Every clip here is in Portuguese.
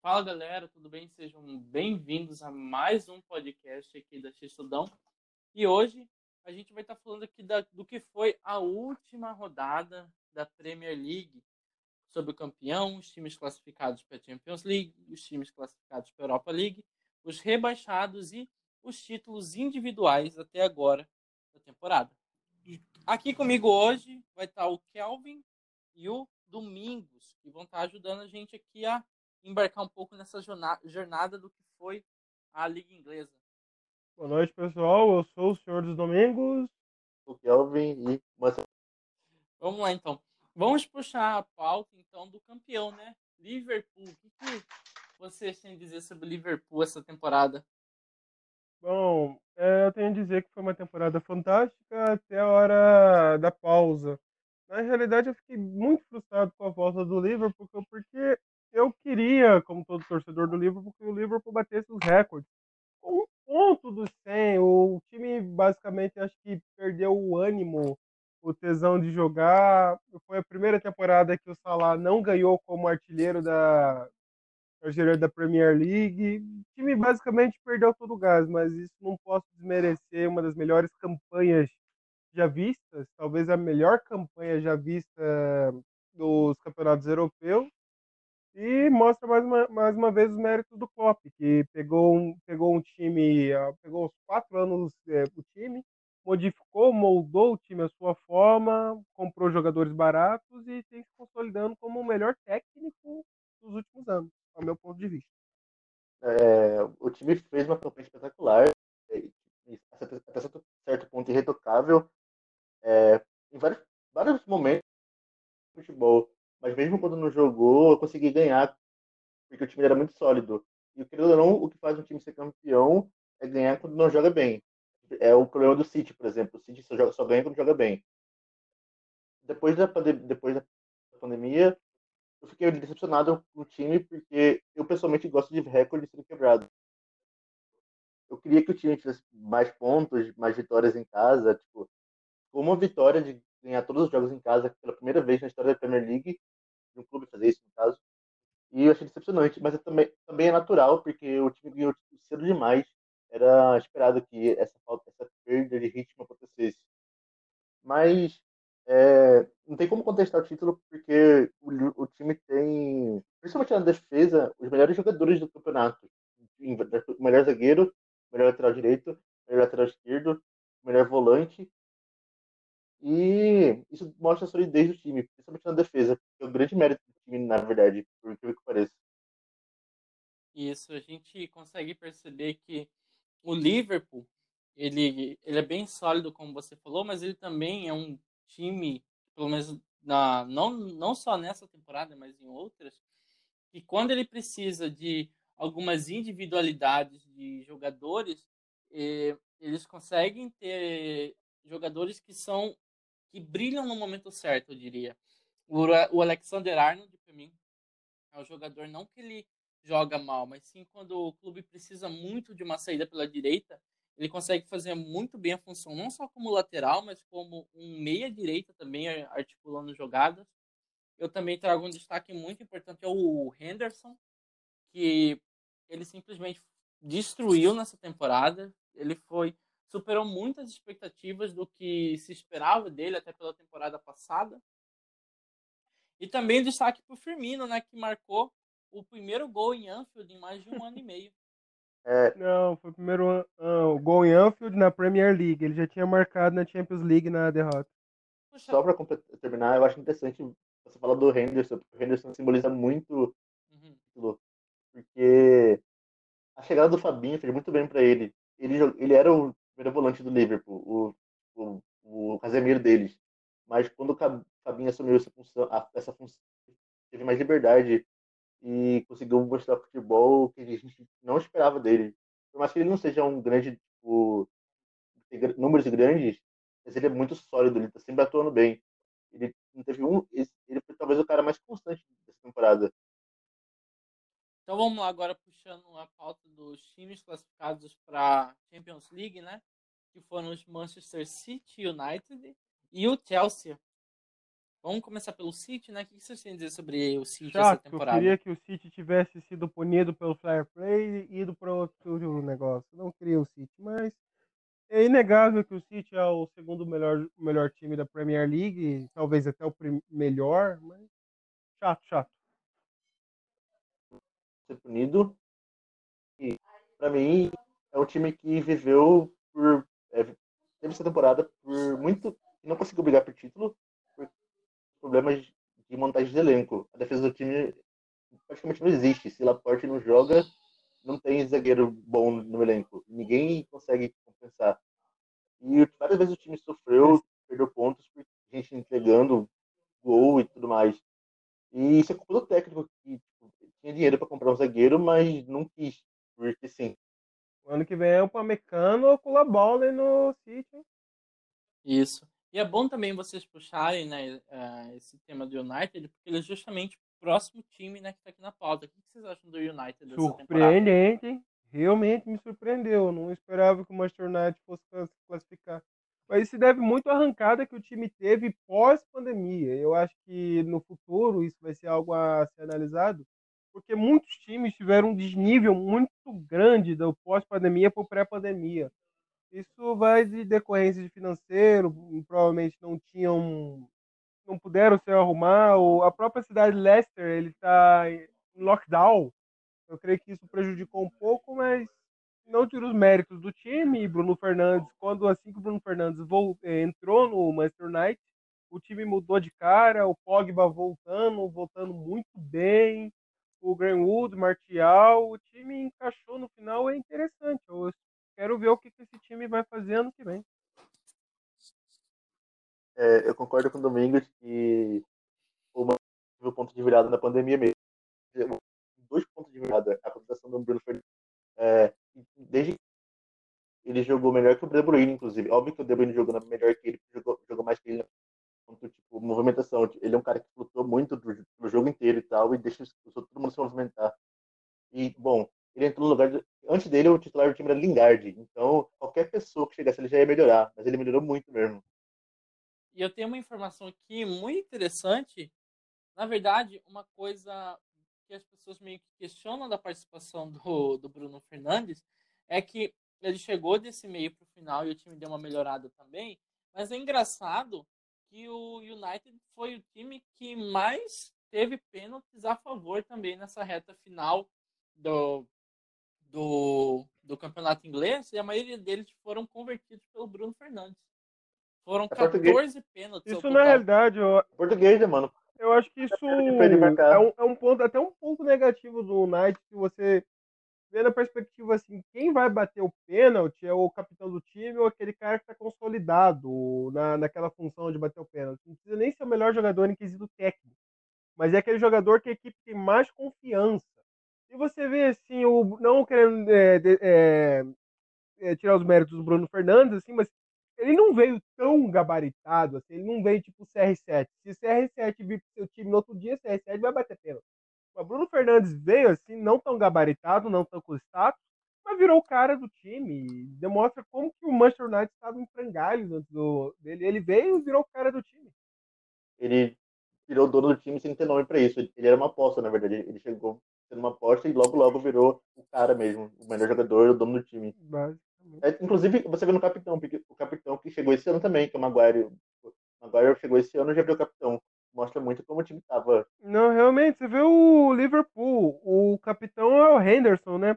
Fala galera, tudo bem? Sejam bem-vindos a mais um podcast aqui da X-Tudão. E hoje a gente vai estar falando aqui do que foi a última rodada da Premier League, sobre o campeão, os times classificados para a Champions League, os times classificados para a Europa League, os rebaixados e os títulos individuais até agora da temporada. E aqui comigo hoje vai estar o Kelvin e o Domingos, que vão estar ajudando a gente aqui a embarcar um pouco nessa jornada do que foi a Liga Inglesa. Boa noite, pessoal. Eu sou o senhor dos Domingos. O Kelvin e... Vamos lá, então. Vamos puxar a pauta, então, do campeão, né? Liverpool. O que vocês têm a dizer sobre Liverpool essa temporada? Bom, eu tenho a dizer que foi uma temporada fantástica até a hora da pausa. Na realidade, eu fiquei muito frustrado com a volta do Liverpool, porque eu queria, como todo torcedor do Liverpool, que o Liverpool batesse os recordes. Com um ponto dos 100, o time basicamente acho que perdeu o ânimo, o tesão de jogar. Foi a primeira temporada que o Salah não ganhou como artilheiro da Premier League. O time basicamente perdeu todo o gás, mas isso não posso desmerecer uma das melhores campanhas já vistas, talvez a melhor campanha já vista dos campeonatos europeus. E mostra mais uma vez os méritos do Klopp, que pegou os 4 anos o time, modificou, moldou o time à sua forma, comprou jogadores baratos e tem se consolidando como o melhor técnico dos últimos anos, ao meu ponto de vista. O time fez uma campanha espetacular, até certo ponto irretocável, em vários momentos do futebol. Mas mesmo quando não jogou, eu consegui ganhar, porque o time era muito sólido. E, querendo ou não, o que faz um time ser campeão é ganhar quando não joga bem. É o problema do City, por exemplo. O City só ganha quando joga bem. Depois da pandemia, eu fiquei decepcionado com o time, porque eu, pessoalmente, gosto de recordes sendo quebrados. Eu queria que o time tivesse mais pontos, mais vitórias em casa. Tipo, uma vitória de ganhar todos os jogos em casa pela primeira vez na história da Premier League, de um clube fazer isso, no caso. E eu achei decepcionante, mas também é natural, porque o time ganhou cedo demais. Era esperado que essa perda de ritmo acontecesse. Mas não tem como contestar o título, porque o time tem, principalmente na defesa, os melhores jogadores do campeonato. O melhor zagueiro, o melhor lateral direito, o melhor lateral esquerdo, o melhor volante. E isso mostra a solidez do time, principalmente na defesa, que é o grande mérito do time, na verdade, por incrível que pareça. Isso, a gente consegue perceber que o Liverpool, ele é bem sólido, como você falou, mas ele também é um time, pelo menos não só nessa temporada, mas em outras, que quando ele precisa de algumas individualidades de jogadores, eles conseguem ter jogadores que brilham no momento certo, eu diria. O Alexander-Arnold, para mim, é um jogador, não que ele joga mal, mas sim quando o clube precisa muito de uma saída pela direita, ele consegue fazer muito bem a função, não só como lateral, mas como um meia-direita também, articulando jogadas. Eu também trago um destaque muito importante, é o Henderson, que ele simplesmente destruiu nessa temporada. Ele superou muitas expectativas do que se esperava dele, até pela temporada passada. E também destaque para o Firmino, né, que marcou o primeiro gol em Anfield em mais de um ano e meio. Não, foi o primeiro gol em Anfield na Premier League. Ele já tinha marcado na Champions League na derrota. Puxa. Só para terminar, eu acho interessante você falar do Henderson, porque o Henderson simboliza muito o título. Porque a chegada do Fabinho fez muito bem para ele. Ele era o primeiro volante do Liverpool, o Casemiro deles. Mas quando o Fabinho assumiu essa função, teve mais liberdade e conseguiu mostrar futebol que a gente não esperava dele. Por mais que ele não seja um grande, tem números grandes, mas ele é muito sólido, ele está sempre atuando bem. Ele não teve ele foi talvez o cara mais constante dessa temporada. Então vamos lá agora, puxando a pauta dos times classificados para Champions League, né? Que foram os Manchester City, United e o Chelsea. Vamos começar pelo City, né? O que vocês têm a dizer sobre o City essa temporada? Eu queria que o City tivesse sido punido pelo fair play e ido para outro negócio. Não queria o City, mas é inegável que o City é o segundo melhor time da Premier League, talvez até o melhor, mas chato. Ser punido. E, para mim, é um time que viveu por... teve essa temporada por muito... não conseguiu brigar por título, problemas de montagem de elenco. A defesa do time praticamente não existe. Se Laporte não joga, não tem zagueiro bom no elenco. Ninguém consegue compensar. E várias vezes o time sofreu, perdeu pontos, por gente entregando gol e tudo mais. E isso é culpa do técnico, que tinha dinheiro para comprar um zagueiro, mas não quis, porque sim. Ano que vem é o Pamecano ou o Colabole no City. Isso. E é bom também vocês puxarem, né, esse tema do United, porque ele é justamente o próximo time, né, que está aqui na pauta. O que vocês acham do United dessa temporada? Surpreendente, hein? Realmente me surpreendeu. Não esperava que o Manchester United fosse classificar. Mas isso deve muito à arrancada que o time teve pós-pandemia. Eu acho que no futuro isso vai ser algo a ser analisado, porque muitos times tiveram um desnível muito grande do pós-pandemia para o pré-pandemia. Isso vai de decorrência de financeiro, provavelmente não puderam se arrumar. Ou a própria cidade de Leicester, ele está em lockdown. Eu creio que isso prejudicou um pouco, mas não tiro os méritos do time. Bruno Fernandes, assim que o Bruno Fernandes entrou no Manchester United, o time mudou de cara, o Pogba voltando muito bem, o Greenwood, Martial, o time encaixou no final, é interessante. Eu quero ver o que esse time vai fazer ano que vem. Eu concordo com o Domingos que o ponto de virada na pandemia mesmo. 2 pontos de virada. A contratação do Bruno Fernandes. Desde que ele jogou melhor que o De Bruyne, inclusive. Óbvio que o De Bruyne jogou melhor que ele, jogou mais que ele. Tipo, movimentação. Ele é um cara que flutuou muito do jogo inteiro e tal, e deixa todo mundo se movimentar. E, bom... ele entrou no lugar... Antes dele, o titular do time era Lingard. Então, qualquer pessoa que chegasse, ele já ia melhorar. Mas ele melhorou muito mesmo. E eu tenho uma informação aqui muito interessante. Na verdade, uma coisa que as pessoas meio que questionam da participação do Bruno Fernandes é que ele chegou desse meio para o final e o time deu uma melhorada também. Mas é engraçado que o United foi o time que mais teve pênaltis a favor também nessa reta final do campeonato inglês, e a maioria deles foram convertidos pelo Bruno Fernandes. Foram 14 pênaltis. Isso, na realidade, português, mano. Eu acho que isso é um ponto, até um ponto negativo do United, que você vê na perspectiva assim, quem vai bater o pênalti é o capitão do time ou aquele cara que está consolidado naquela função de bater o pênalti. Não precisa nem ser o melhor jogador em quesito técnico, mas é aquele jogador que a equipe tem mais confiança. E você vê, assim, não querendo tirar os méritos do Bruno Fernandes, assim, mas ele não veio tão gabaritado, assim, ele não veio tipo CR7. Se CR7 vir pro seu time no outro dia, CR7 vai bater pênalti. Mas Bruno Fernandes veio, assim, não tão gabaritado, não tão com status, mas virou o cara do time. Demonstra como que o Manchester United estava em frangalhos antes dele. Ele veio e virou o cara do time. Ele virou o dono do time sem ter nome pra isso. Ele era uma aposta, na verdade. Ele chegou sendo uma aposta e logo virou o cara mesmo, o melhor jogador, o dono do time. Inclusive, você vê no capitão, porque o capitão que chegou esse ano também, que é o Maguire. O Maguire chegou esse ano e já viu o capitão. Mostra muito como o time tava. Não, realmente, você vê o Liverpool, o capitão é o Henderson, né?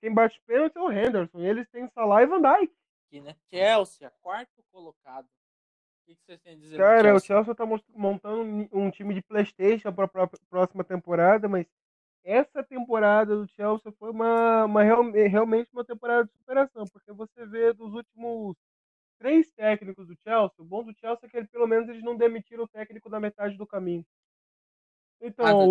Quem bate pênalti é o Henderson, e eles têm Salah e Van Dijk. E, né? Chelsea, quarto colocado. O que vocês têm a dizer? Cara, o Chelsea tá montando um time de PlayStation para a próxima temporada, mas essa temporada do Chelsea foi realmente uma temporada de superação, porque você vê dos últimos 3 técnicos do Chelsea, o bom do Chelsea é que pelo menos eles não demitiram o técnico da metade do caminho. Então,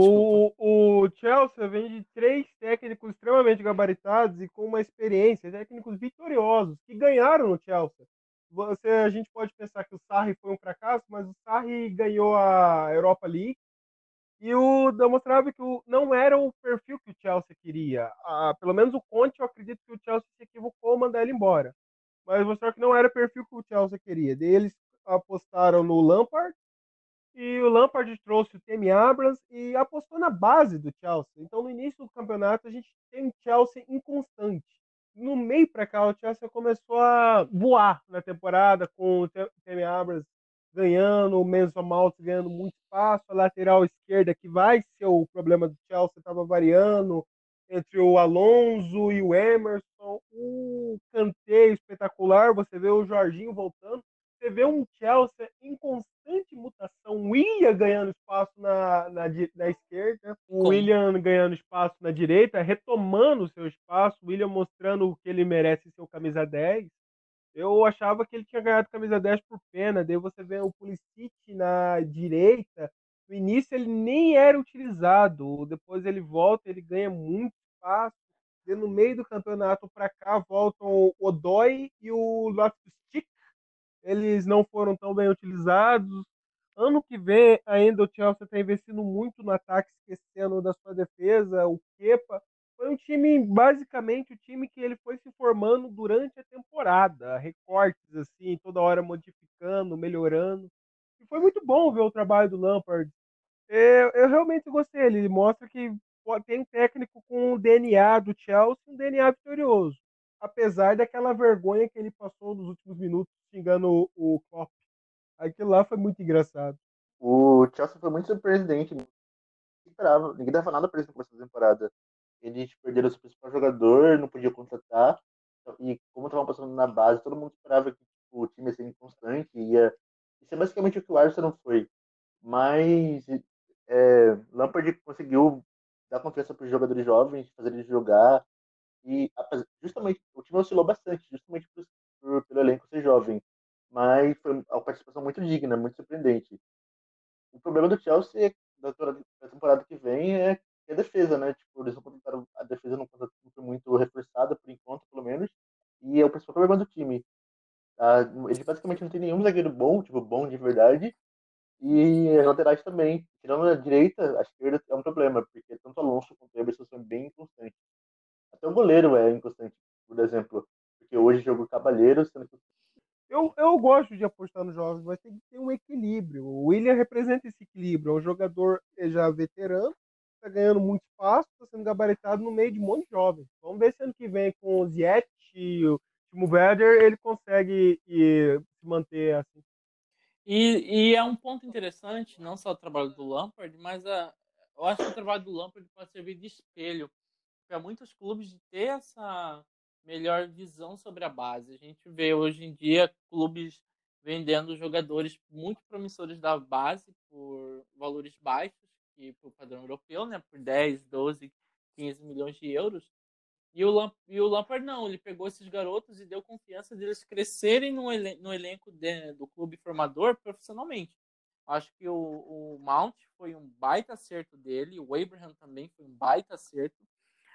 o Chelsea vem de 3 técnicos extremamente gabaritados e com uma experiência, técnicos vitoriosos, que ganharam no Chelsea. A gente pode pensar que o Sarri foi um fracasso, mas o Sarri ganhou a Europa League, e demonstrava que não era o perfil que o Chelsea queria. Pelo menos o Conte, eu acredito que o Chelsea se equivocou ao mandar ele embora. Mas mostrou que não era o perfil que o Chelsea queria. Daí eles apostaram no Lampard E o Lampard trouxe o Tammy Abraham e apostou na base do Chelsea. Então, no início do campeonato, a gente tem o Chelsea inconstante. No meio para cá, o Chelsea começou a voar na temporada, com o Tammy Abraham ganhando, o Mason Mount ganhando muito espaço, a lateral esquerda, que vai ser o problema do Chelsea, estava variando entre o Alonso e o Emerson, o Kanté espetacular, você vê o Jorginho voltando, você vê um Chelsea em constante mutação, o Willian ganhando espaço na esquerda, o Willian ganhando espaço na direita, retomando o seu espaço, o Willian mostrando o que ele merece ser o camisa 10, eu achava que ele tinha ganhado camisa 10 por pena, daí você vê o Pulisic na direita, no início ele nem era utilizado, depois ele volta, ele ganha muito espaço, e no meio do campeonato para cá voltam o Odoi e o Loftus-Cheek, eles não foram tão bem utilizados. Ano que vem ainda o Chelsea está investindo muito no ataque, esquecendo da sua defesa, o Kepa. Foi um time, basicamente, o time que ele foi se formando durante a temporada, recortes assim, toda hora modificando, melhorando. E foi muito bom ver o trabalho do Lampard. Eu realmente gostei. Ele mostra que tem um técnico com o DNA do Chelsea, um DNA vitorioso. Apesar daquela vergonha que ele passou nos últimos minutos xingando o Klopp. Aquilo lá foi muito engraçado. O Chelsea foi muito surpreendente. Ninguém dava nada para isso no começo da temporada. Eles perderam o seu principal jogador, não podia contratar. E como estavam passando na base, todo mundo esperava que o time ia ser inconstante, ia... Isso é basicamente o que o Arsenal não foi. Mas Lampard conseguiu dar confiança para os jogadores jovens, fazer eles jogar. E justamente o time oscilou bastante, justamente pelo elenco ser jovem. Mas foi uma participação muito digna, muito surpreendente. O problema do Chelsea da temporada que vem é a defesa, né? Tipo, eles não contrataram, a defesa não foi muito reforçada, por enquanto, pelo menos. E é o principal problema do time. Ele basicamente não tem nenhum zagueiro bom, tipo, bom de verdade. E as laterais também. Tirando a direita, a esquerda é um problema, porque tanto Alonso quanto o Emerson são bem inconstantes. Até o goleiro é inconstante, por exemplo. Porque hoje jogo o Cabalheiro, sendo que... Eu gosto de apostar nos jovens, mas tem que ter um equilíbrio. O Willian representa esse equilíbrio. É um jogador já veterano, está ganhando muito espaço, está sendo gabaritado no meio de um monte de jovens. Vamos ver se ano que vem com o Ziyech e o Timo Werner, ele consegue se manter assim. E é um ponto interessante, não só o trabalho do Lampard, mas eu acho que o trabalho do Lampard pode servir de espelho para muitos clubes de ter essa melhor visão sobre a base. A gente vê hoje em dia clubes vendendo jogadores muito promissores da base por valores baixos, que para o padrão europeu, né, por 10, 12, 15 milhões de euros. E o Lampard não, ele pegou esses garotos e deu confiança deles crescerem no elenco do clube formador profissionalmente. Acho que o Mount foi um baita acerto dele, o Abraham também foi um baita acerto.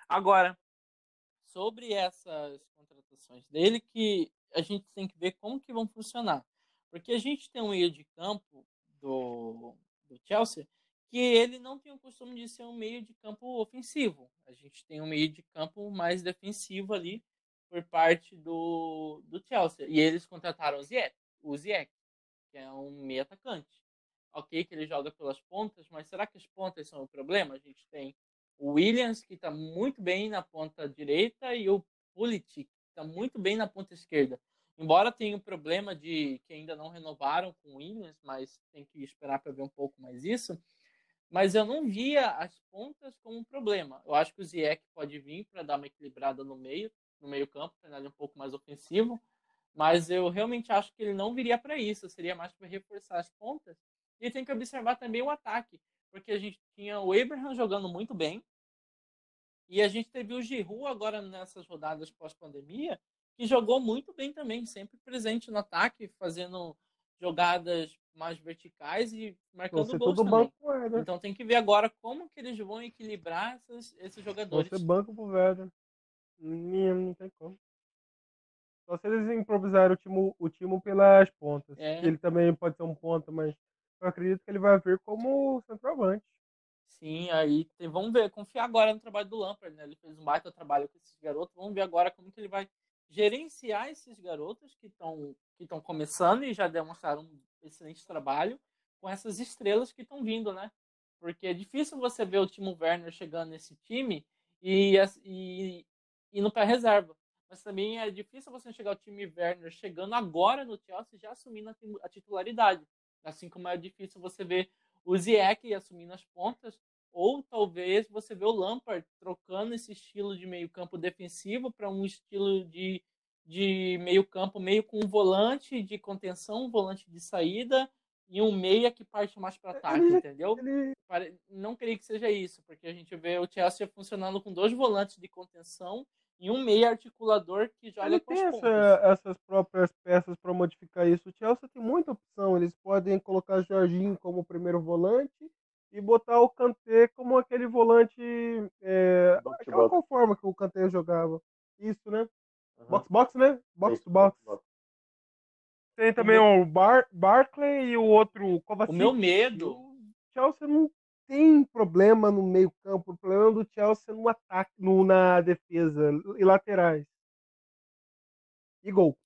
Agora, sobre essas contratações dele, que a gente tem que ver como que vão funcionar. Porque a gente tem um meio de campo do Chelsea que ele não tem o costume de ser um meio de campo ofensivo. A gente tem um meio de campo mais defensivo ali por parte do Chelsea. E eles contrataram o Ziyech, que é um meio atacante. Ok, que ele joga pelas pontas, mas será que as pontas são o problema? A gente tem o Willian, que está muito bem na ponta direita, e o Pulisic, que está muito bem na ponta esquerda. Embora tenha um problema de que ainda não renovaram com o Willian, mas tem que esperar para ver um pouco mais isso. Mas eu não via as pontas como um problema. Eu acho que o Ziyech pode vir para dar uma equilibrada no meio campo, para ele um pouco mais ofensivo, mas eu realmente acho que ele não viria para isso, seria mais para reforçar as pontas. E tem que observar também o ataque, porque a gente tinha o Abraham jogando muito bem, e a gente teve o Giroud agora nessas rodadas pós-pandemia, que jogou muito bem também, sempre presente no ataque, fazendo jogadas mais verticais e marcando gols também. Banco, então tem que ver agora como que eles vão equilibrar esses jogadores. Você banco pro Werner. Não tem como. Só se eles improvisarem o time pelas pontas. É. Ele também pode ser um ponta, mas eu acredito que ele vai vir como centroavante. Sim, aí vamos ver. Confiar agora no trabalho do Lampard, né? Ele fez um baita trabalho com esses garotos. Vamos ver agora como que ele vai gerenciar esses garotos que estão começando e já demonstraram um excelente trabalho, com essas estrelas que estão vindo, né? Porque é difícil você ver o Timo Werner chegando nesse time e indo para reserva. Mas também é difícil você chegar o time Werner chegando agora no Chelsea já assumindo a titularidade. Assim como é difícil você ver o Ziyech assumindo as pontas, ou talvez você ver o Lampard trocando esse estilo de meio campo defensivo para um estilo de meio campo, meio com um volante de contenção, um volante de saída e um meia que parte mais para ataque, entendeu? Não creio que seja isso, porque a gente vê o Chelsea funcionando com dois volantes de contenção e um meia articulador que joga com as pontas. Essas próprias peças para modificar isso. O Chelsea tem muita opção, eles podem colocar o Jorginho como primeiro volante e botar o Kanté como aquele volante, aquela conforma que o Kanté jogava. Isso, né? Box-box, né? Box-to-box. Tem também o Barkley e o outro Kovacic. O meu medo. O Chelsea não tem problema no meio campo. O problema do Chelsea no ataque, na defesa e laterais. E gol.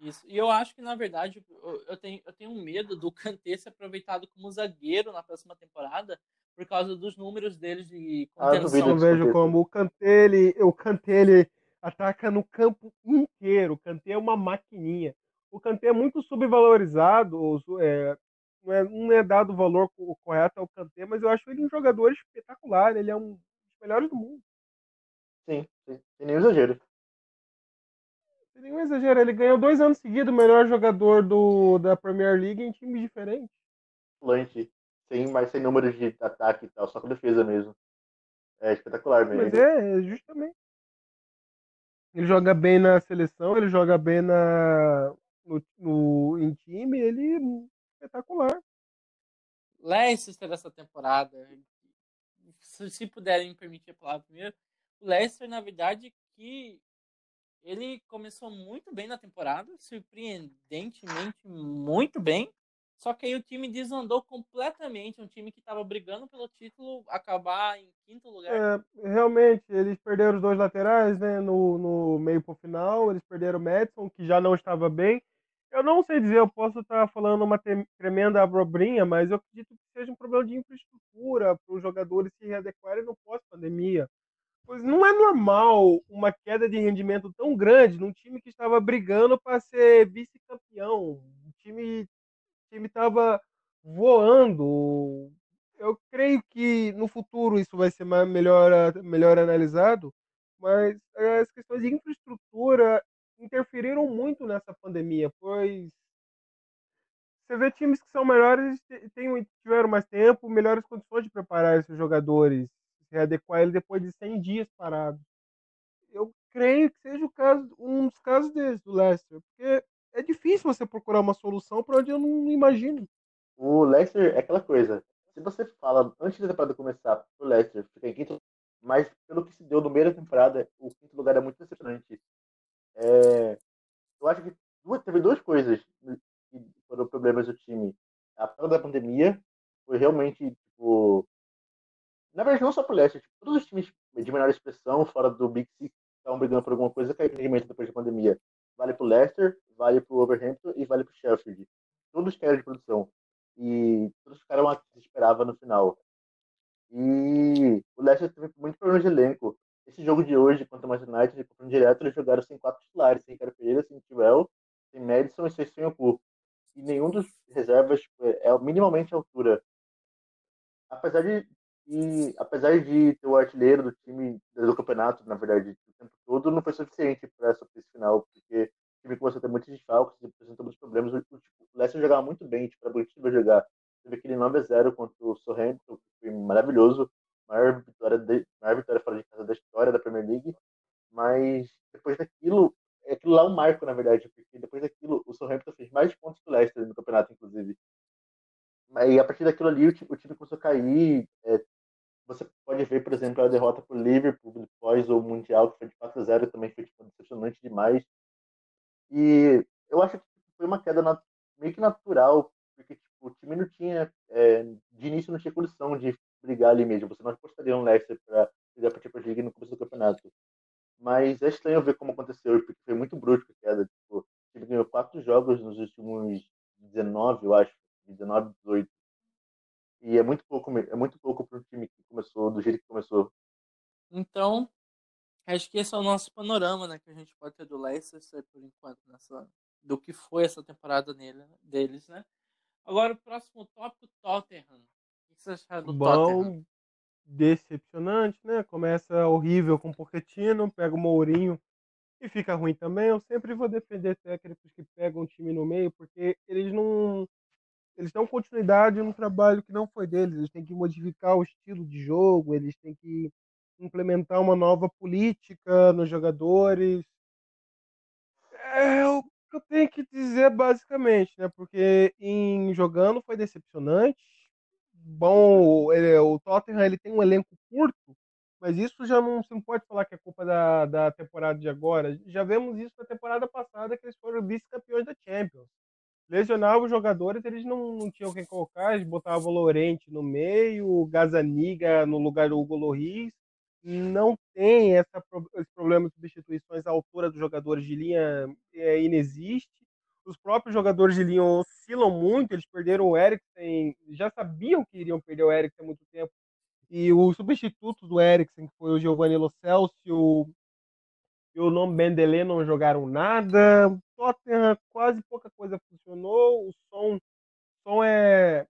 Isso. E eu acho que, na verdade, eu tenho um medo do Kanté ser aproveitado como zagueiro na próxima temporada por causa dos números dele de contenção. Eu vejo como o Kanté, ele ataca no campo inteiro. O Kanté é uma maquininha. O Kanté é muito subvalorizado, não é dado o valor correto ao Kanté, mas eu acho ele um jogador espetacular. Ele é um dos melhores do mundo. Sim. Sem nenhum exagero. Sem nenhum exagero. Ele ganhou 2 anos seguidos o melhor jogador da Premier League em times diferentes. Lante. Sim, mas sem números de ataque e tal, só com defesa mesmo. É espetacular mesmo. Mas justamente. Ele joga bem na seleção, ele joga bem em time, ele é espetacular. Leicester essa temporada, se puderem me permitir falar primeiro, o Leicester, na verdade, que ele começou muito bem na temporada, surpreendentemente muito bem, só que aí o time desandou completamente, um time que estava brigando pelo título, acabar em 5º lugar. Realmente, eles perderam os 2 laterais, né, no meio pro final, eles perderam o Madison, que já não estava bem. Eu não sei dizer, eu posso estar falando uma tremenda abobrinha, mas eu acredito que seja um problema de infraestrutura para os jogadores se readequarem no pós-pandemia. Pois não é normal uma queda de rendimento tão grande num time que estava brigando para ser vice-campeão, um time estava voando. Eu creio que no futuro isso vai ser melhor analisado, mas as questões de infraestrutura interferiram muito nessa pandemia, pois você vê times que são melhores, tiveram mais tempo, melhores condições de preparar esses jogadores, se adequar ele depois de 100 dias parado. Eu creio que seja um dos casos desse do Leicester, porque é difícil você procurar uma solução para onde eu não imagino. O Leicester é aquela coisa. Se você fala, antes da temporada começar, o Leicester fica em 5º, mas pelo que se deu no meio da temporada, o 5º lugar é muito decepcionante. Eu acho que teve 2 coisas que foram problemas do time. A parada da pandemia foi realmente, na verdade, não só pro Leicester, todos os times de menor expressão, fora do Big Six, que estavam brigando por alguma coisa, caiu rendimento depois da pandemia. Vale pro Leicester, vale pro Wolverhampton e vale pro Sheffield. Todos caíram de produção. E todos ficaram a que se esperava no final. E o Leicester teve muito problema de elenco. Esse jogo de hoje contra o Manchester United, contra o direto, eles jogaram sem 4 titulares, sem Ricardo Pereira, sem Tiwell, sem Madison e sem Senhoku. E nenhum dos reservas é minimamente à altura. Apesar de ter o artilheiro do time do campeonato, na verdade, o tempo todo, não foi suficiente para essa final, porque o time começou a ter muitos desfalques e apresentou muitos problemas. O Leicester jogava muito bem, era bonito de jogar. Teve aquele 9-0 contra o Southampton, que foi maravilhoso, maior vitória fora de casa da história da Premier League, mas depois daquilo, aquilo lá é um marco, na verdade, porque depois daquilo o Southampton fez mais pontos que o Leicester no campeonato, inclusive. E a partir daquilo ali, o time começou a cair. Você pode ver, por exemplo, a derrota pro Liverpool depois, ou o Mundial, que foi de 4-0, também foi decepcionante demais. E eu acho que foi uma queda meio que natural, porque o time não tinha, de início não tinha condição de brigar ali mesmo. Você não apostaria um Leicester para brigar para a Champions League no começo do campeonato. Mas é estranho ver como aconteceu, porque foi muito brusco a queda. O time ganhou 4 jogos nos últimos 19, eu acho, 19 E é muito pouco para um time que começou do jeito que começou. Então, acho que esse é o nosso panorama, né, que a gente pode ter do Leicester por enquanto, do que foi essa temporada deles, né? Agora, o próximo tópico, Tottenham. O que você acharam do Tottenham? Decepcionante, né? Começa horrível com o Pochettino, pega o Mourinho e fica ruim também. Eu sempre vou defender técnicos que pegam o time no meio, porque eles dão continuidade num trabalho que não foi deles. Eles têm que modificar o estilo de jogo, eles têm que implementar uma nova política nos jogadores. É o que eu tenho que dizer basicamente, né? Porque em jogando foi decepcionante. Bom, o Tottenham ele tem um elenco curto, mas isso já não se pode falar que é culpa da temporada de agora. Já vemos isso na temporada passada, que eles foram vice-campeões da Champions. Lesionavam os jogadores, eles não tinham quem colocar, eles botavam o Llorente no meio, o Gazaniga no lugar do Hugo Lloris. Não tem esse problema de substituições à altura dos jogadores de linha, inexiste. Os próprios jogadores de linha oscilam muito, eles perderam o Eriksen, já sabiam que iriam perder o Eriksen há muito tempo. E o substituto do Eriksen, que foi o Giovanni Lo Celso, e o Nom Bendelé não jogaram nada. O Tottenham quase pouca coisa funcionou. O som é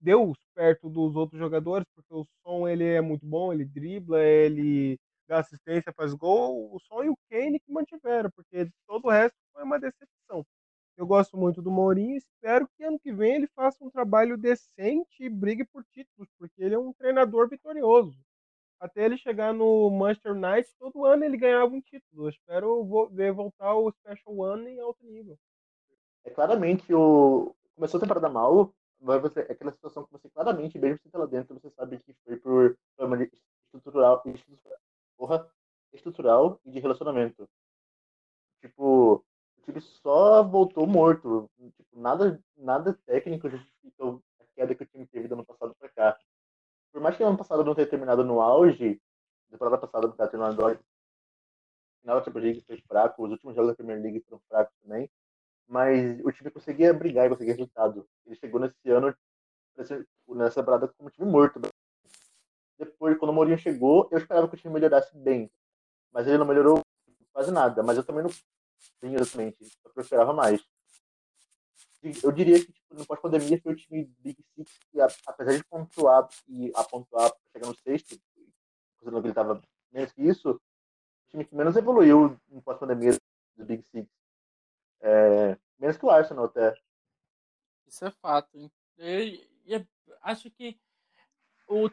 Deus perto dos outros jogadores, porque o som ele é muito bom, ele dribla, ele dá assistência, faz gol. O Son e o Kane que mantiveram, porque todo o resto foi uma decepção. Eu gosto muito do Mourinho, espero que ano que vem ele faça um trabalho decente e brigue por títulos, porque ele é um treinador vitorioso. Até ele chegar no Manchester United, todo ano ele ganhava um título. Eu espero ver voltar o Special One em alto nível. É claramente, começou a temporada mal, mas é aquela situação que você claramente, mesmo você tá lá dentro, você sabe que foi por problema estrutural e de relacionamento. Tipo, o time só voltou morto. Tipo, nada técnico justificou a queda que o time teve do ano passado pra cá. Por mais que o ano passado não tenha terminado no auge, a temporada passada não terminando no auge, o final da Champions League foi fraco, os últimos jogos da Premier League foram fracos também, mas o time conseguia brigar e conseguir resultado. Ele chegou nesse ano, nessa temporada, como um time morto. Depois, quando o Mourinho chegou, eu esperava que o time melhorasse bem. Mas ele não melhorou quase nada. Mas eu também não tinha exatamente. Eu esperava mais. Eu diria que, tipo, no pós-pandemia, foi o time Big Six que, apesar de pontuar e apontar para chegar no sexto, considerando que ele estava menos que isso, o time que menos evoluiu no pós-pandemia do Big Six. Menos que o Arsenal, até. Isso é fato. Eu acho que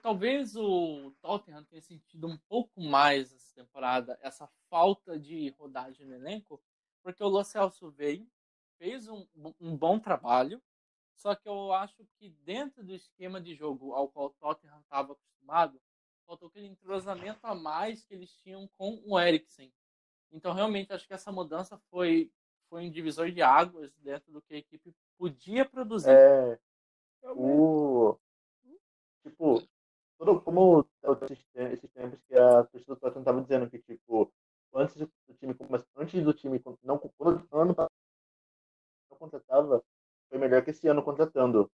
talvez o Tottenham tenha sentido um pouco mais essa temporada, essa falta de rodagem no elenco, porque o Lo Celso veio, fez um bom trabalho, só que eu acho que dentro do esquema de jogo ao qual o Tottenham estava acostumado, faltou aquele entrosamento a mais que eles tinham com o Eriksen. Então, realmente, acho que essa mudança foi um divisor de águas dentro do que a equipe podia produzir. Tipo, como esses tempos que a torcida do Tottenham estava dizendo que, tipo, quando o ano não contratava, foi melhor que esse ano contratando.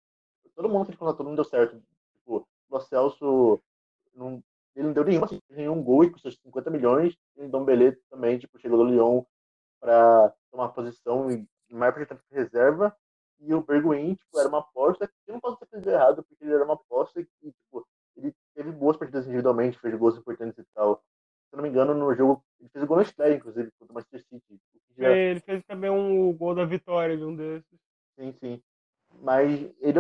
Todo mundo que contratou não deu certo. Tipo, o Lo Celso ele não deu nenhum gol e com seus 50 milhões. E o Ndombélé também, tipo, chegou do Lyon para tomar posição e mais para reserva. E o Bergwijn, tipo, era uma aposta que eu não posso ter feito errado, porque ele era uma aposta que, tipo, ele teve boas partidas individualmente, fez gols importantes e tal. Se eu não me engano, no jogo, ele fez o gol na estreia, inclusive, contra o Manchester City. Ele fez também um gol da vitória de um desses. Sim. Mas ele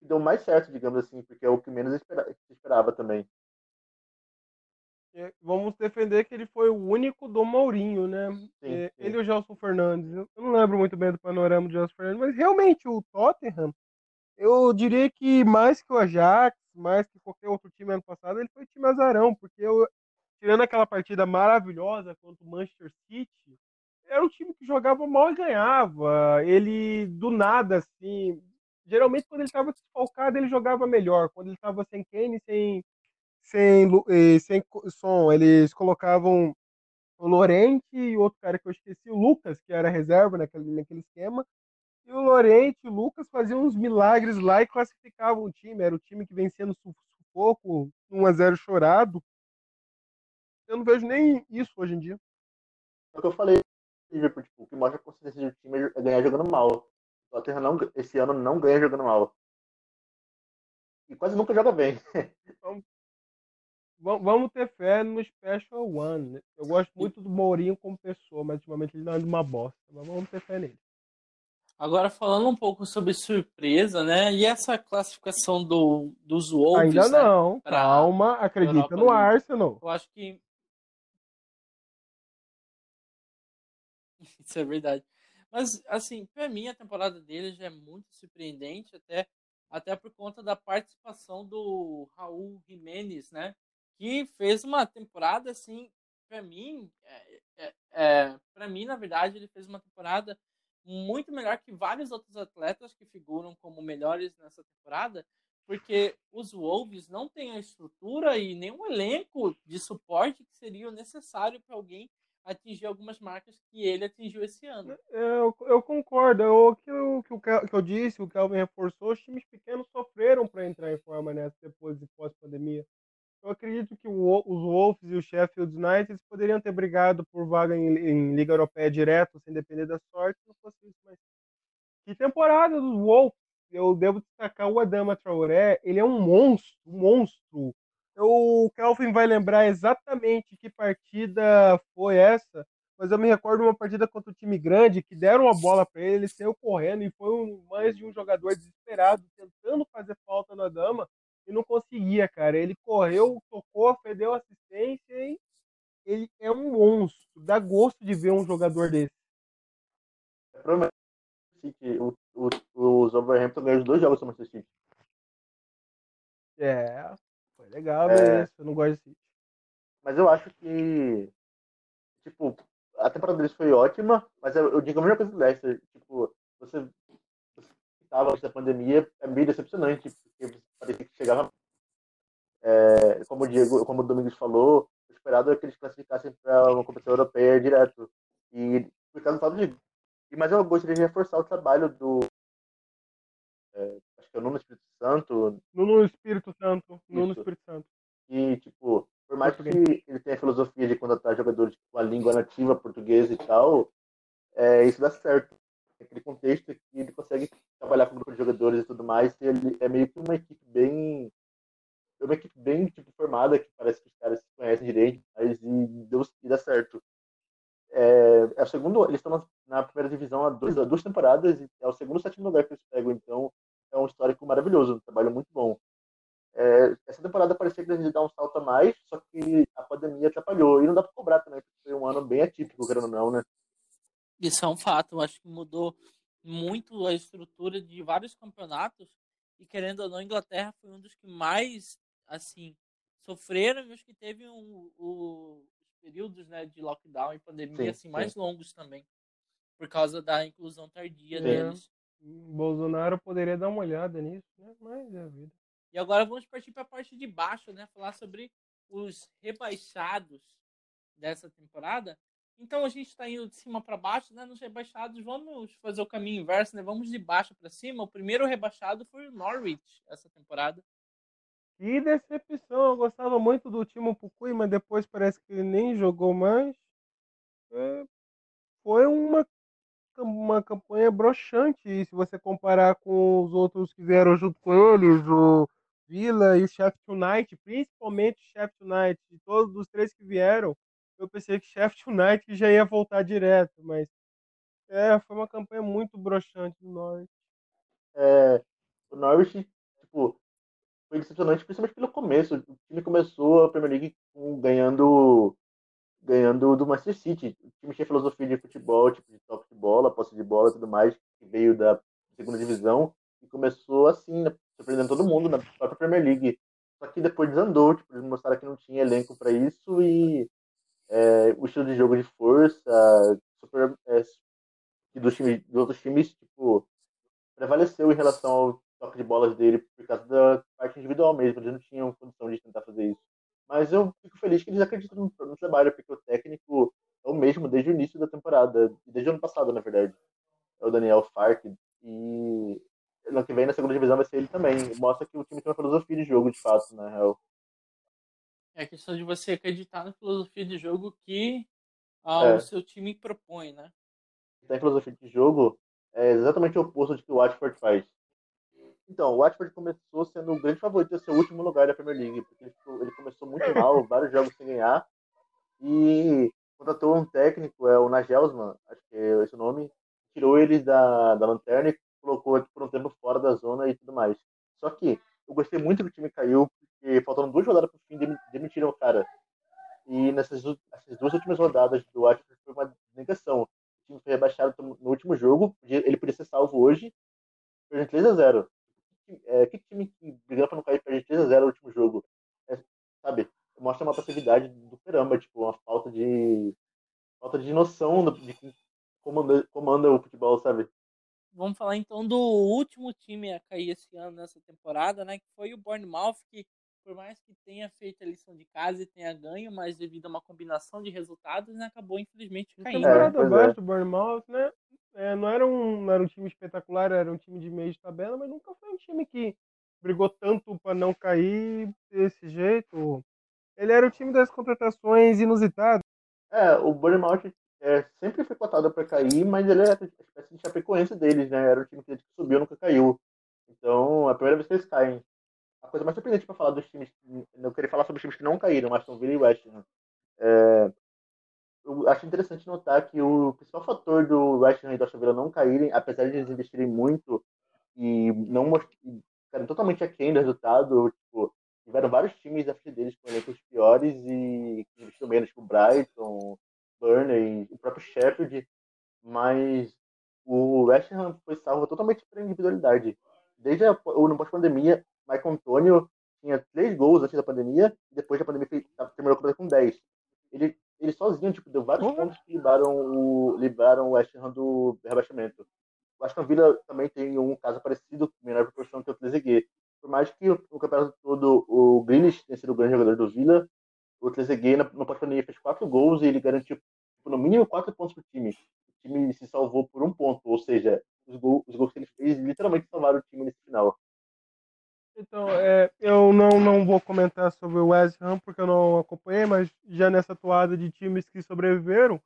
deu mais certo, digamos assim, porque é o que menos esperava também. Vamos defender que ele foi o único do Mourinho, né? Sim. Ele e o Gelson Fernandes. Eu não lembro muito bem do panorama do Gelson Fernandes, mas realmente o Tottenham, eu diria que mais que o Ajax, mais que qualquer outro time ano passado, ele foi o time azarão, porque tirando aquela partida maravilhosa contra o Manchester City, era um time que jogava mal e ganhava. Ele, do nada, assim, geralmente quando ele estava desfalcado, ele jogava melhor. Quando ele estava sem Kane, sem som, eles colocavam o Llorente e outro cara que eu esqueci, o Lucas, que era reserva naquele esquema, E o Lorente e o Lucas faziam uns milagres lá e classificavam o time. Era o time que vencia no sufoco, 1-0 chorado. Eu não vejo nem isso hoje em dia. É o que eu falei, tipo, o que mostra a consistência do time é ganhar jogando mal. O Tottenham esse ano não ganha jogando mal. E quase nunca joga bem. Vamos ter fé no Special One. Né? Eu gosto muito do Mourinho como pessoa, mas ultimamente ele não é uma bosta. Mas vamos ter fé nele. Agora, falando um pouco sobre surpresa, né? E essa classificação dos Wolves... Ainda não. Né? Calma, acredita Europa no Arsenal. Eu acho que... Isso é verdade. Mas, assim, pra mim, a temporada dele já é muito surpreendente, até por conta da participação do Raul Jiménez, né? Que fez uma temporada, assim, pra mim, na verdade, ele fez uma temporada muito melhor que vários outros atletas que figuram como melhores nessa temporada, porque os Wolves não têm a estrutura e nenhum elenco de suporte que seria necessário para alguém atingir algumas marcas que ele atingiu esse ano. Eu concordo. O que eu disse, o Calvin reforçou, os times pequenos sofreram para entrar em forma nessa depois de pós-pandemia. Eu acredito que os Wolves e o Sheffield United poderiam ter brigado por vaga em Liga Europeia direto, sem depender da sorte, não fosse isso. Mas que temporada dos Wolves! Eu devo destacar o Adama Traoré, ele é um monstro, um monstro. O Kelvin vai lembrar exatamente que partida foi essa, mas eu me recordo de uma partida contra o time grande, que deram a bola para ele saiu correndo, e foi mais de um jogador desesperado, tentando fazer falta no Adama, e não conseguia, cara. Ele correu, tocou, perdeu assistência, e ele é um monstro. Dá gosto de ver um jogador desse. É provavelmente que o Wolverhampton ganhou os 2 jogos do Manchester City. É, foi legal, mas eu não gosto disso. Mas eu acho que, tipo, a temporada deles foi ótima, mas eu digo a mesma coisa do Leicester. Tipo, você estava antes da pandemia, é meio decepcionante, porque parecia que chegava, como o Domingos falou, o esperado é que eles classificassem para uma competição europeia direto. E por causa do fato de... Mas eu gostaria de reforçar o trabalho do... acho que é o Nuno Espírito Santo. E, tipo, por mais que ele tenha a filosofia de contratar jogadores com a língua nativa, portuguesa e tal, isso dá certo. Aquele contexto que ele consegue trabalhar com um grupo de jogadores e tudo mais, e ele é meio que uma equipe bem tipo, formada, que parece que os caras se conhecem direito, mas e dá certo. É o segundo, eles estão na primeira divisão há duas temporadas, e é o segundo 7º lugar que eles pegam, então é um histórico maravilhoso, um trabalho muito bom. Essa temporada parecia que eles dar um salto a mais, só que a pandemia atrapalhou, e não dá pra cobrar também, porque foi um ano bem atípico, querendo ou não, né? Isso é um fato. Eu acho que mudou muito a estrutura de vários campeonatos e, querendo ou não, a Inglaterra foi um dos que mais, assim, sofreram e os que teve os períodos, né, de lockdown e pandemia, sim, assim, sim, mais longos também, por causa da inclusão tardia deles. Bolsonaro poderia dar uma olhada nisso, né? Mas é a vida. E agora vamos partir para a parte de baixo, né? Falar sobre os rebaixados dessa temporada. Então a gente está indo de cima para baixo, né? Nos rebaixados vamos fazer o caminho inverso, né? Vamos de baixo para cima. O primeiro rebaixado foi o Norwich essa temporada. Que decepção! Eu gostava muito do Timo Pukki, mas depois parece que ele nem jogou mais. Foi uma campanha broxante. E se você comparar com os outros que vieram junto com eles, o Villa e o Sheffield United, principalmente o Sheffield United, de todos os 3 que vieram, eu pensei que Sheffield United já ia voltar direto, mas foi uma campanha muito broxante do Norwich. O Norwich, tipo, foi decepcionante, principalmente pelo começo. O time começou a Premier League ganhando do Manchester City. O time tinha filosofia de futebol, tipo de toque de bola, posse de bola e tudo mais, que veio da segunda divisão e começou assim, surpreendendo todo mundo na própria Premier League. Só que depois desandou, tipo, eles mostraram que não tinha elenco para isso e... o estilo de jogo de força dos outros times, tipo, prevaleceu em relação ao toque de bolas dele por causa da parte individual mesmo. Eles não tinham condição de tentar fazer isso, mas eu fico feliz que eles acreditam no trabalho, porque o técnico é o mesmo desde o início da temporada, desde o ano passado, na verdade, é o Daniel Farke, E no que vem na segunda divisão vai ser ele também. Mostra que o time tem uma filosofia de jogo, de fato, na real. É a questão de você acreditar na filosofia de jogo que o seu time propõe, né? A filosofia de jogo é exatamente o oposto de que o Watford faz. Então, o Watford começou sendo o grande favorito a ser o último lugar da Premier League, porque ele começou muito mal, vários jogos sem ganhar, e contratou um técnico, o Nagelsmann, acho que é esse o nome, tirou eles da lanterna e colocou por um tempo fora da zona e tudo mais. Só que eu gostei muito que o time caiu, porque faltando 2 rodadas pro fim, demitiram o cara. E nessas 2 últimas rodadas do Watford foi uma negação. O time foi rebaixado no último jogo, ele podia ser salvo hoje, perdeu 3-0. Que time que brigava pra não cair perde 3-0 no último jogo? Sabe? Mostra uma passividade do caramba, tipo, uma falta de noção de quem comanda o futebol, sabe? Vamos falar então do último time a cair esse ano, nessa temporada, né? Que foi o Bournemouth, que por mais que tenha feito a lição de casa e tenha ganho, mas devido a uma combinação de resultados, né, acabou infelizmente caindo. Temporada abaixo do Bournemouth, né? Não era um time espetacular, era um time de meio de tabela, mas nunca foi um time que brigou tanto para não cair desse jeito. Ele era o time das contratações inusitadas. O Bournemouth sempre foi cotado para cair, mas ele era a espécie de Chapecoense deles, né? Era o time que subiu, nunca caiu. Então, é a primeira vez que eles caem. A coisa mais surpreendente para falar dos times... Eu queria falar sobre os times que não caíram, Aston Villa e West Ham. Eu acho interessante notar que o principal fator do West Ham e do Aston Villa não caírem, apesar de eles investirem muito e não ficarem totalmente aquém do resultado, tipo, tiveram vários times da frente deles com elencos piores e que investiram menos, tipo Brighton, Burnley, o próprio Sheffield, mas o West Ham foi salvo totalmente pela individualidade. Desde no pós-pandemia, Michael Antonio tinha 3 gols antes da pandemia e depois da pandemia terminou com 10. Ele sozinho, tipo, deu vários pontos que livraram o West Ham do rebaixamento. O Aston Villa também tem um caso parecido, menor proporção que o 3G. Por mais que o campeonato todo, o Grealish tenha sido o grande jogador do Villa, o 3G no pós-pandemia fez 4 gols e ele garantiu, tipo, no mínimo 4 pontos pro time. O time se salvou por 1 ponto, ou seja, os gols que ele fez literalmente salvaram o time nesse final. Então, eu não vou comentar sobre o West Ham, porque eu não acompanhei, mas já nessa toada de times que sobreviveram,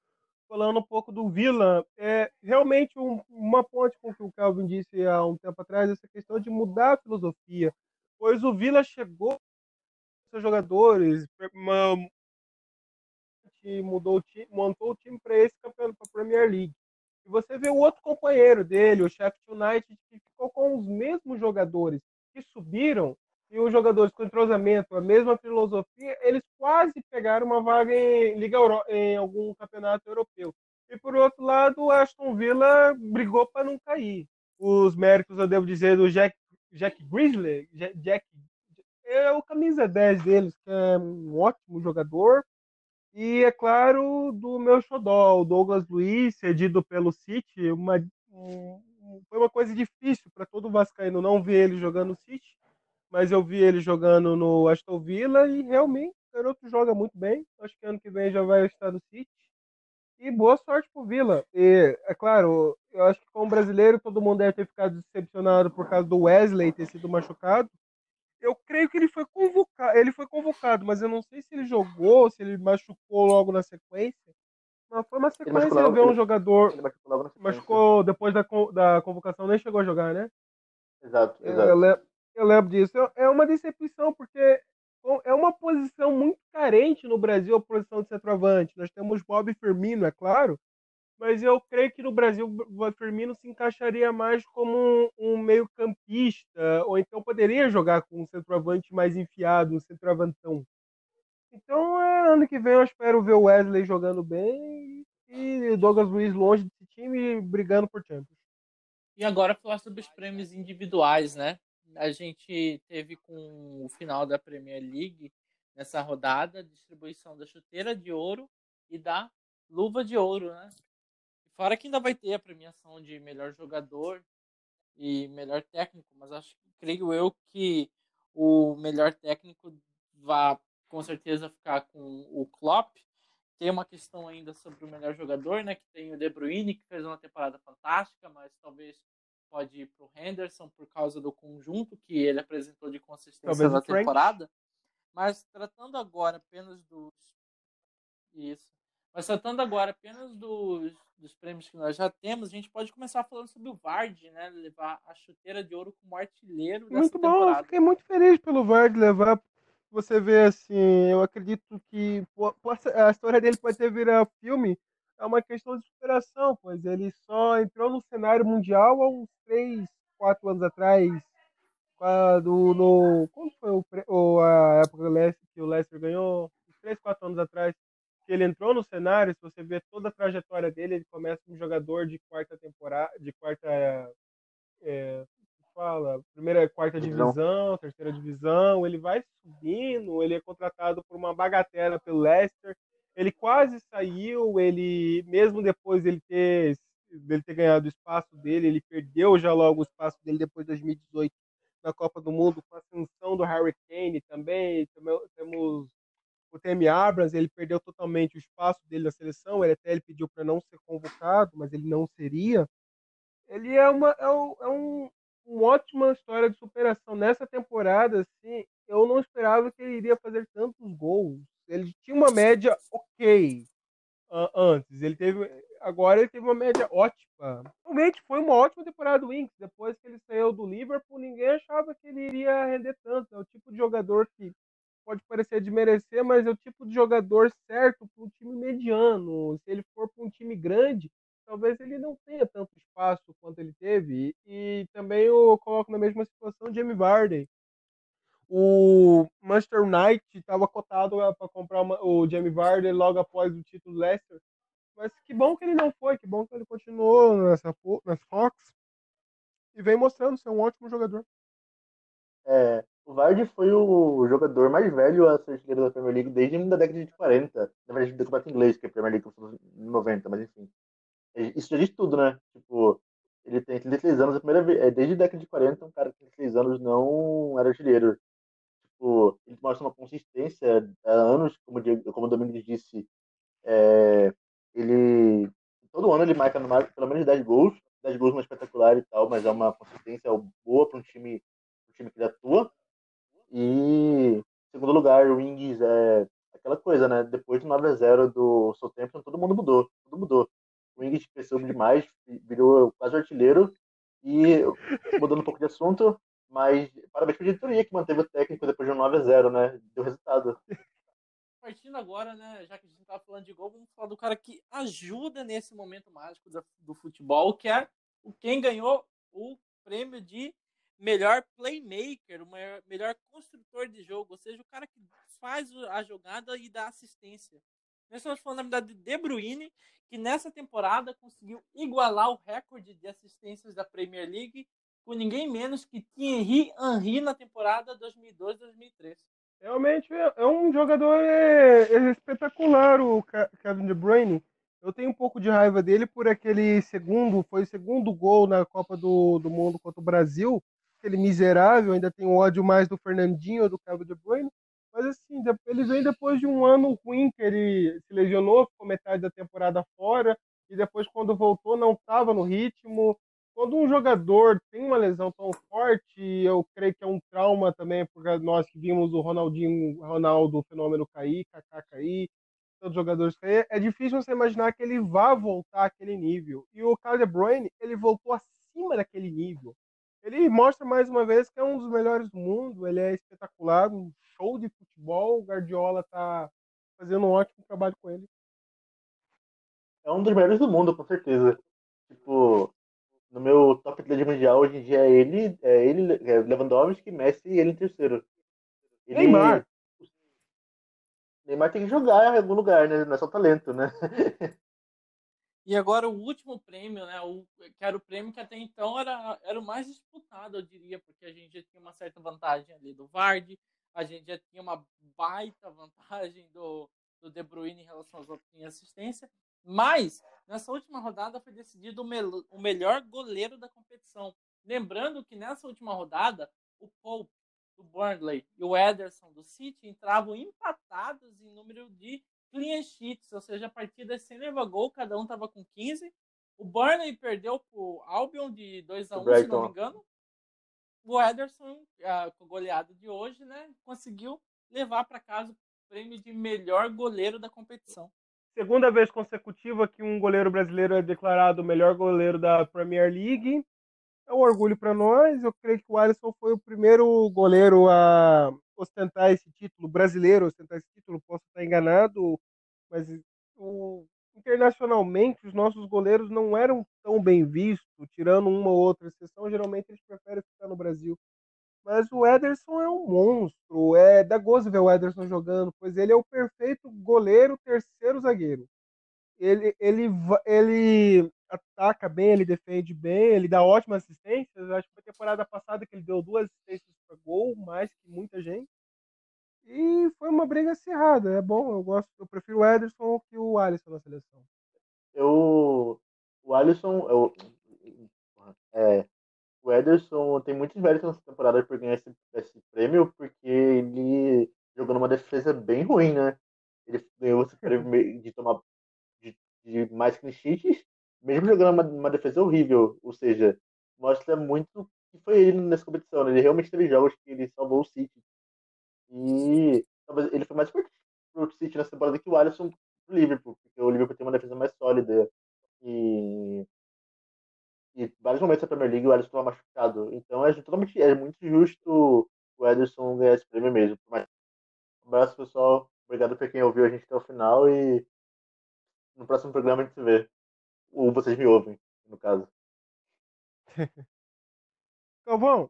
falando um pouco do Villa, realmente uma ponte com o que o Calvin disse há um tempo atrás, essa questão de mudar a filosofia, pois o Villa chegou com seus jogadores, montou o time para esse campeonato, para a Premier League. E você vê o outro companheiro dele, o Sheffield United, que ficou com os mesmos jogadores que subiram, e os jogadores com entrosamento, a mesma filosofia, eles quase pegaram uma vaga em Liga em algum campeonato europeu. E, por outro lado, o Aston Villa brigou para não cair. Os méritos, eu devo dizer, do Jack Grizzly, é o camisa 10 deles, que é um ótimo jogador, e, é claro, do meu xodó, o Douglas Luiz, cedido pelo City, foi uma coisa difícil para todo vascaíno não ver ele jogando no City, mas eu vi ele jogando no Aston Villa e realmente o garoto joga muito bem. Acho que ano que vem já vai estar no City. E boa sorte pro Villa. E, é claro, eu acho que como brasileiro todo mundo deve ter ficado decepcionado por causa do Wesley ter sido machucado. Eu creio que ele foi convocado, mas eu não sei se ele jogou, se ele machucou logo na sequência. Não, foi uma sequência de ver um jogador... Ele machucou depois da convocação, nem chegou a jogar, né? Exato. Eu lembro disso. É uma decepção, porque é uma posição muito carente no Brasil, a posição de centroavante. Nós temos Bob e Firmino, é claro, mas eu creio que no Brasil o Firmino se encaixaria mais como um meio-campista, ou então poderia jogar com um centroavante mais enfiado, um centroavantão. Então, ano que vem eu espero ver o Wesley jogando bem e Douglas Luiz longe desse time brigando por Champions. E agora falar sobre os prêmios individuais, né? A gente teve com o final da Premier League, nessa rodada, a distribuição da chuteira de ouro e da luva de ouro, né? Fora que ainda vai ter a premiação de melhor jogador e melhor técnico, mas creio eu que o melhor técnico vá com certeza ficar com o Klopp. Tem uma questão ainda sobre o melhor jogador, né, que tem o De Bruyne, que fez uma temporada fantástica, mas talvez pode ir para o Henderson por causa do conjunto que ele apresentou de consistência na temporada. Mas tratando agora apenas dos... Isso. Mas tratando agora apenas dos prêmios que nós já temos, a gente pode começar falando sobre o Vardy, né? Levar a chuteira de ouro como artilheiro dessa temporada. Muito bom, eu fiquei muito feliz pelo Vardy levar. Você vê, assim, eu acredito que a história dele pode ter virado filme, é uma questão de superação, pois ele só entrou no cenário mundial há uns 3, 4 anos atrás, quando foi a época que o Leicester ganhou? 3, 4 anos atrás, que ele entrou no cenário. Se você vê toda a trajetória dele, ele começa como jogador de quarta temporada, de quarta... primeira, quarta divisão, terceira divisão, ele vai subindo, ele é contratado por uma bagatela pelo Leicester, ele quase saiu, ele, mesmo depois dele ter ganhado o espaço dele, ele perdeu já logo o espaço dele depois de 2018 na Copa do Mundo, com a ascensão do Harry Kane também temos o Tammy Abraham, ele perdeu totalmente o espaço dele na seleção, ele pediu para não ser convocado, mas ele não seria. Ele é uma ótima história de superação. Nessa temporada, assim, eu não esperava que ele iria fazer tantos gols. Ele tinha uma média ok antes. Agora ele teve uma média ótima. Realmente foi uma ótima temporada do Inks. Depois que ele saiu do Liverpool, ninguém achava que ele iria render tanto. É o tipo de jogador que pode parecer desmerecer, mas é o tipo de jogador certo para um time mediano. Se ele for para um time grande, talvez ele não tenha tanto espaço quanto ele teve. E também eu coloco na mesma situação o Jamie Vardy. O Manchester United estava cotado para comprar o Jamie Vardy logo após o título do Leicester. Mas que bom que ele não foi, que bom que ele continuou na Fox. E vem mostrando ser um ótimo jogador. O Vardy foi o jogador mais velho a ser artilheiro da Premier League desde a década de 40. Na verdade, do campeonato inglês, que é a Premier League foi em 90, mas enfim. Isso já diz tudo, né? Tipo, ele tem 36 anos, a primeira vez, desde a década de 40, um cara que tem 36 anos não era artilheiro. Tipo, ele mostra uma consistência há anos, como o Domingos disse, ele todo ano ele marca pelo menos 10 gols mais espetacular e tal, mas é uma consistência boa para um time que ele atua. E, em segundo lugar, o Ings é aquela coisa, né? Depois do 9-0 do Southampton, todo mundo mudou. O Ings cresceu demais, virou quase artilheiro. E, mudando um pouco de assunto, mas parabéns para a diretoria que manteve o técnico depois de um 9-0, né? Deu resultado. Partindo agora, né? Já que a gente estava falando de gol, vamos falar do cara que ajuda nesse momento mágico do futebol, que é quem ganhou o prêmio de melhor playmaker, o melhor construtor de jogo, ou seja, o cara que faz a jogada e dá assistência. Nós estamos falando, na verdade, de De Bruyne, que nessa temporada conseguiu igualar o recorde de assistências da Premier League com ninguém menos que Thierry Henry na temporada 2002-2003. Realmente é um jogador espetacular, o Kevin De Bruyne. Eu tenho um pouco de raiva dele por aquele foi o segundo gol na Copa do Mundo contra o Brasil, aquele miserável. Ainda tem ódio mais do Fernandinho ou do Kevin De Bruyne. Mas assim, ele vem depois de um ano ruim que ele se lesionou, ficou metade da temporada fora, e depois quando voltou não estava no ritmo. Quando um jogador tem uma lesão tão forte, eu creio que é um trauma também, porque nós que vimos o Ronaldo, o fenômeno cair, Kaká cair, todos os jogadores cair, é difícil você imaginar que ele vá voltar àquele nível. E o Kevin De Bruyne, ele voltou acima daquele nível. Ele mostra mais uma vez que é um dos melhores do mundo, ele é espetacular, um show de futebol, o Guardiola tá fazendo um ótimo trabalho com ele. É um dos melhores do mundo, com certeza. Tipo, no meu top 3 mundial hoje em dia é Lewandowski, Messi e ele em terceiro. Neymar! Neymar tem que jogar em algum lugar, né? Não é só talento, né? E agora o último prêmio, né? Que era o prêmio que até então era o mais disputado, eu diria, porque a gente já tinha uma certa vantagem ali do Vardy, a gente já tinha uma baita vantagem do De Bruyne em relação aos outros em assistência, mas nessa última rodada foi decidido o melhor goleiro da competição. Lembrando que nessa última rodada, o Pope, do Burnley, e o Ederson, do City, entravam empatados em número de clean sheets, ou seja, a partida sem levar gol, cada um estava com 15. O Burnley perdeu pro Albion de 2-1, se não me engano. O Ederson, com o goleado de hoje, né, conseguiu levar para casa o prêmio de melhor goleiro da competição. Segunda vez consecutiva que um goleiro brasileiro é declarado o melhor goleiro da Premier League. É um orgulho para nós. Eu creio que o Alisson foi o primeiro goleiro a ostentar esse título, brasileiro ostentar esse título. Posso estar enganado, mas internacionalmente os nossos goleiros não eram tão bem vistos, tirando uma ou outra exceção, geralmente eles preferem ficar no Brasil. Mas o Ederson é um monstro, dá gozo ver o Ederson jogando, pois ele é o perfeito goleiro, terceiro zagueiro. Ele ataca bem, ele defende bem, ele dá ótimas assistências. Acho que foi a temporada passada que ele deu 2 assistências para gol, mais que muita gente. E foi uma briga acirrada. É bom, eu prefiro o Ederson que o Alisson na seleção. O Ederson tem muitos méritos nessa temporada por ganhar esse prêmio, porque ele jogou numa defesa bem ruim, né? Ele ganhou esse prêmio de mais clean sheets, mesmo jogando uma defesa horrível. Ou seja, mostra muito que foi ele nessa competição, né? Ele realmente teve jogos que ele salvou o City. E talvez ele foi mais importante pro City nessa temporada que o Alisson pro Liverpool, porque o Liverpool tem uma defesa mais sólida. E em vários momentos da Premier League o Alisson estava machucado. Então é muito justo o Ederson ganhar esse prêmio mesmo. Mas, um abraço, pessoal. Obrigado para quem ouviu a gente até o final. E no próximo programa a gente se vê. Ou vocês me ouvem, no caso. Então, bom.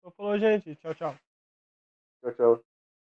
Então, falou, gente. Tchau, tchau. Tchau, tchau.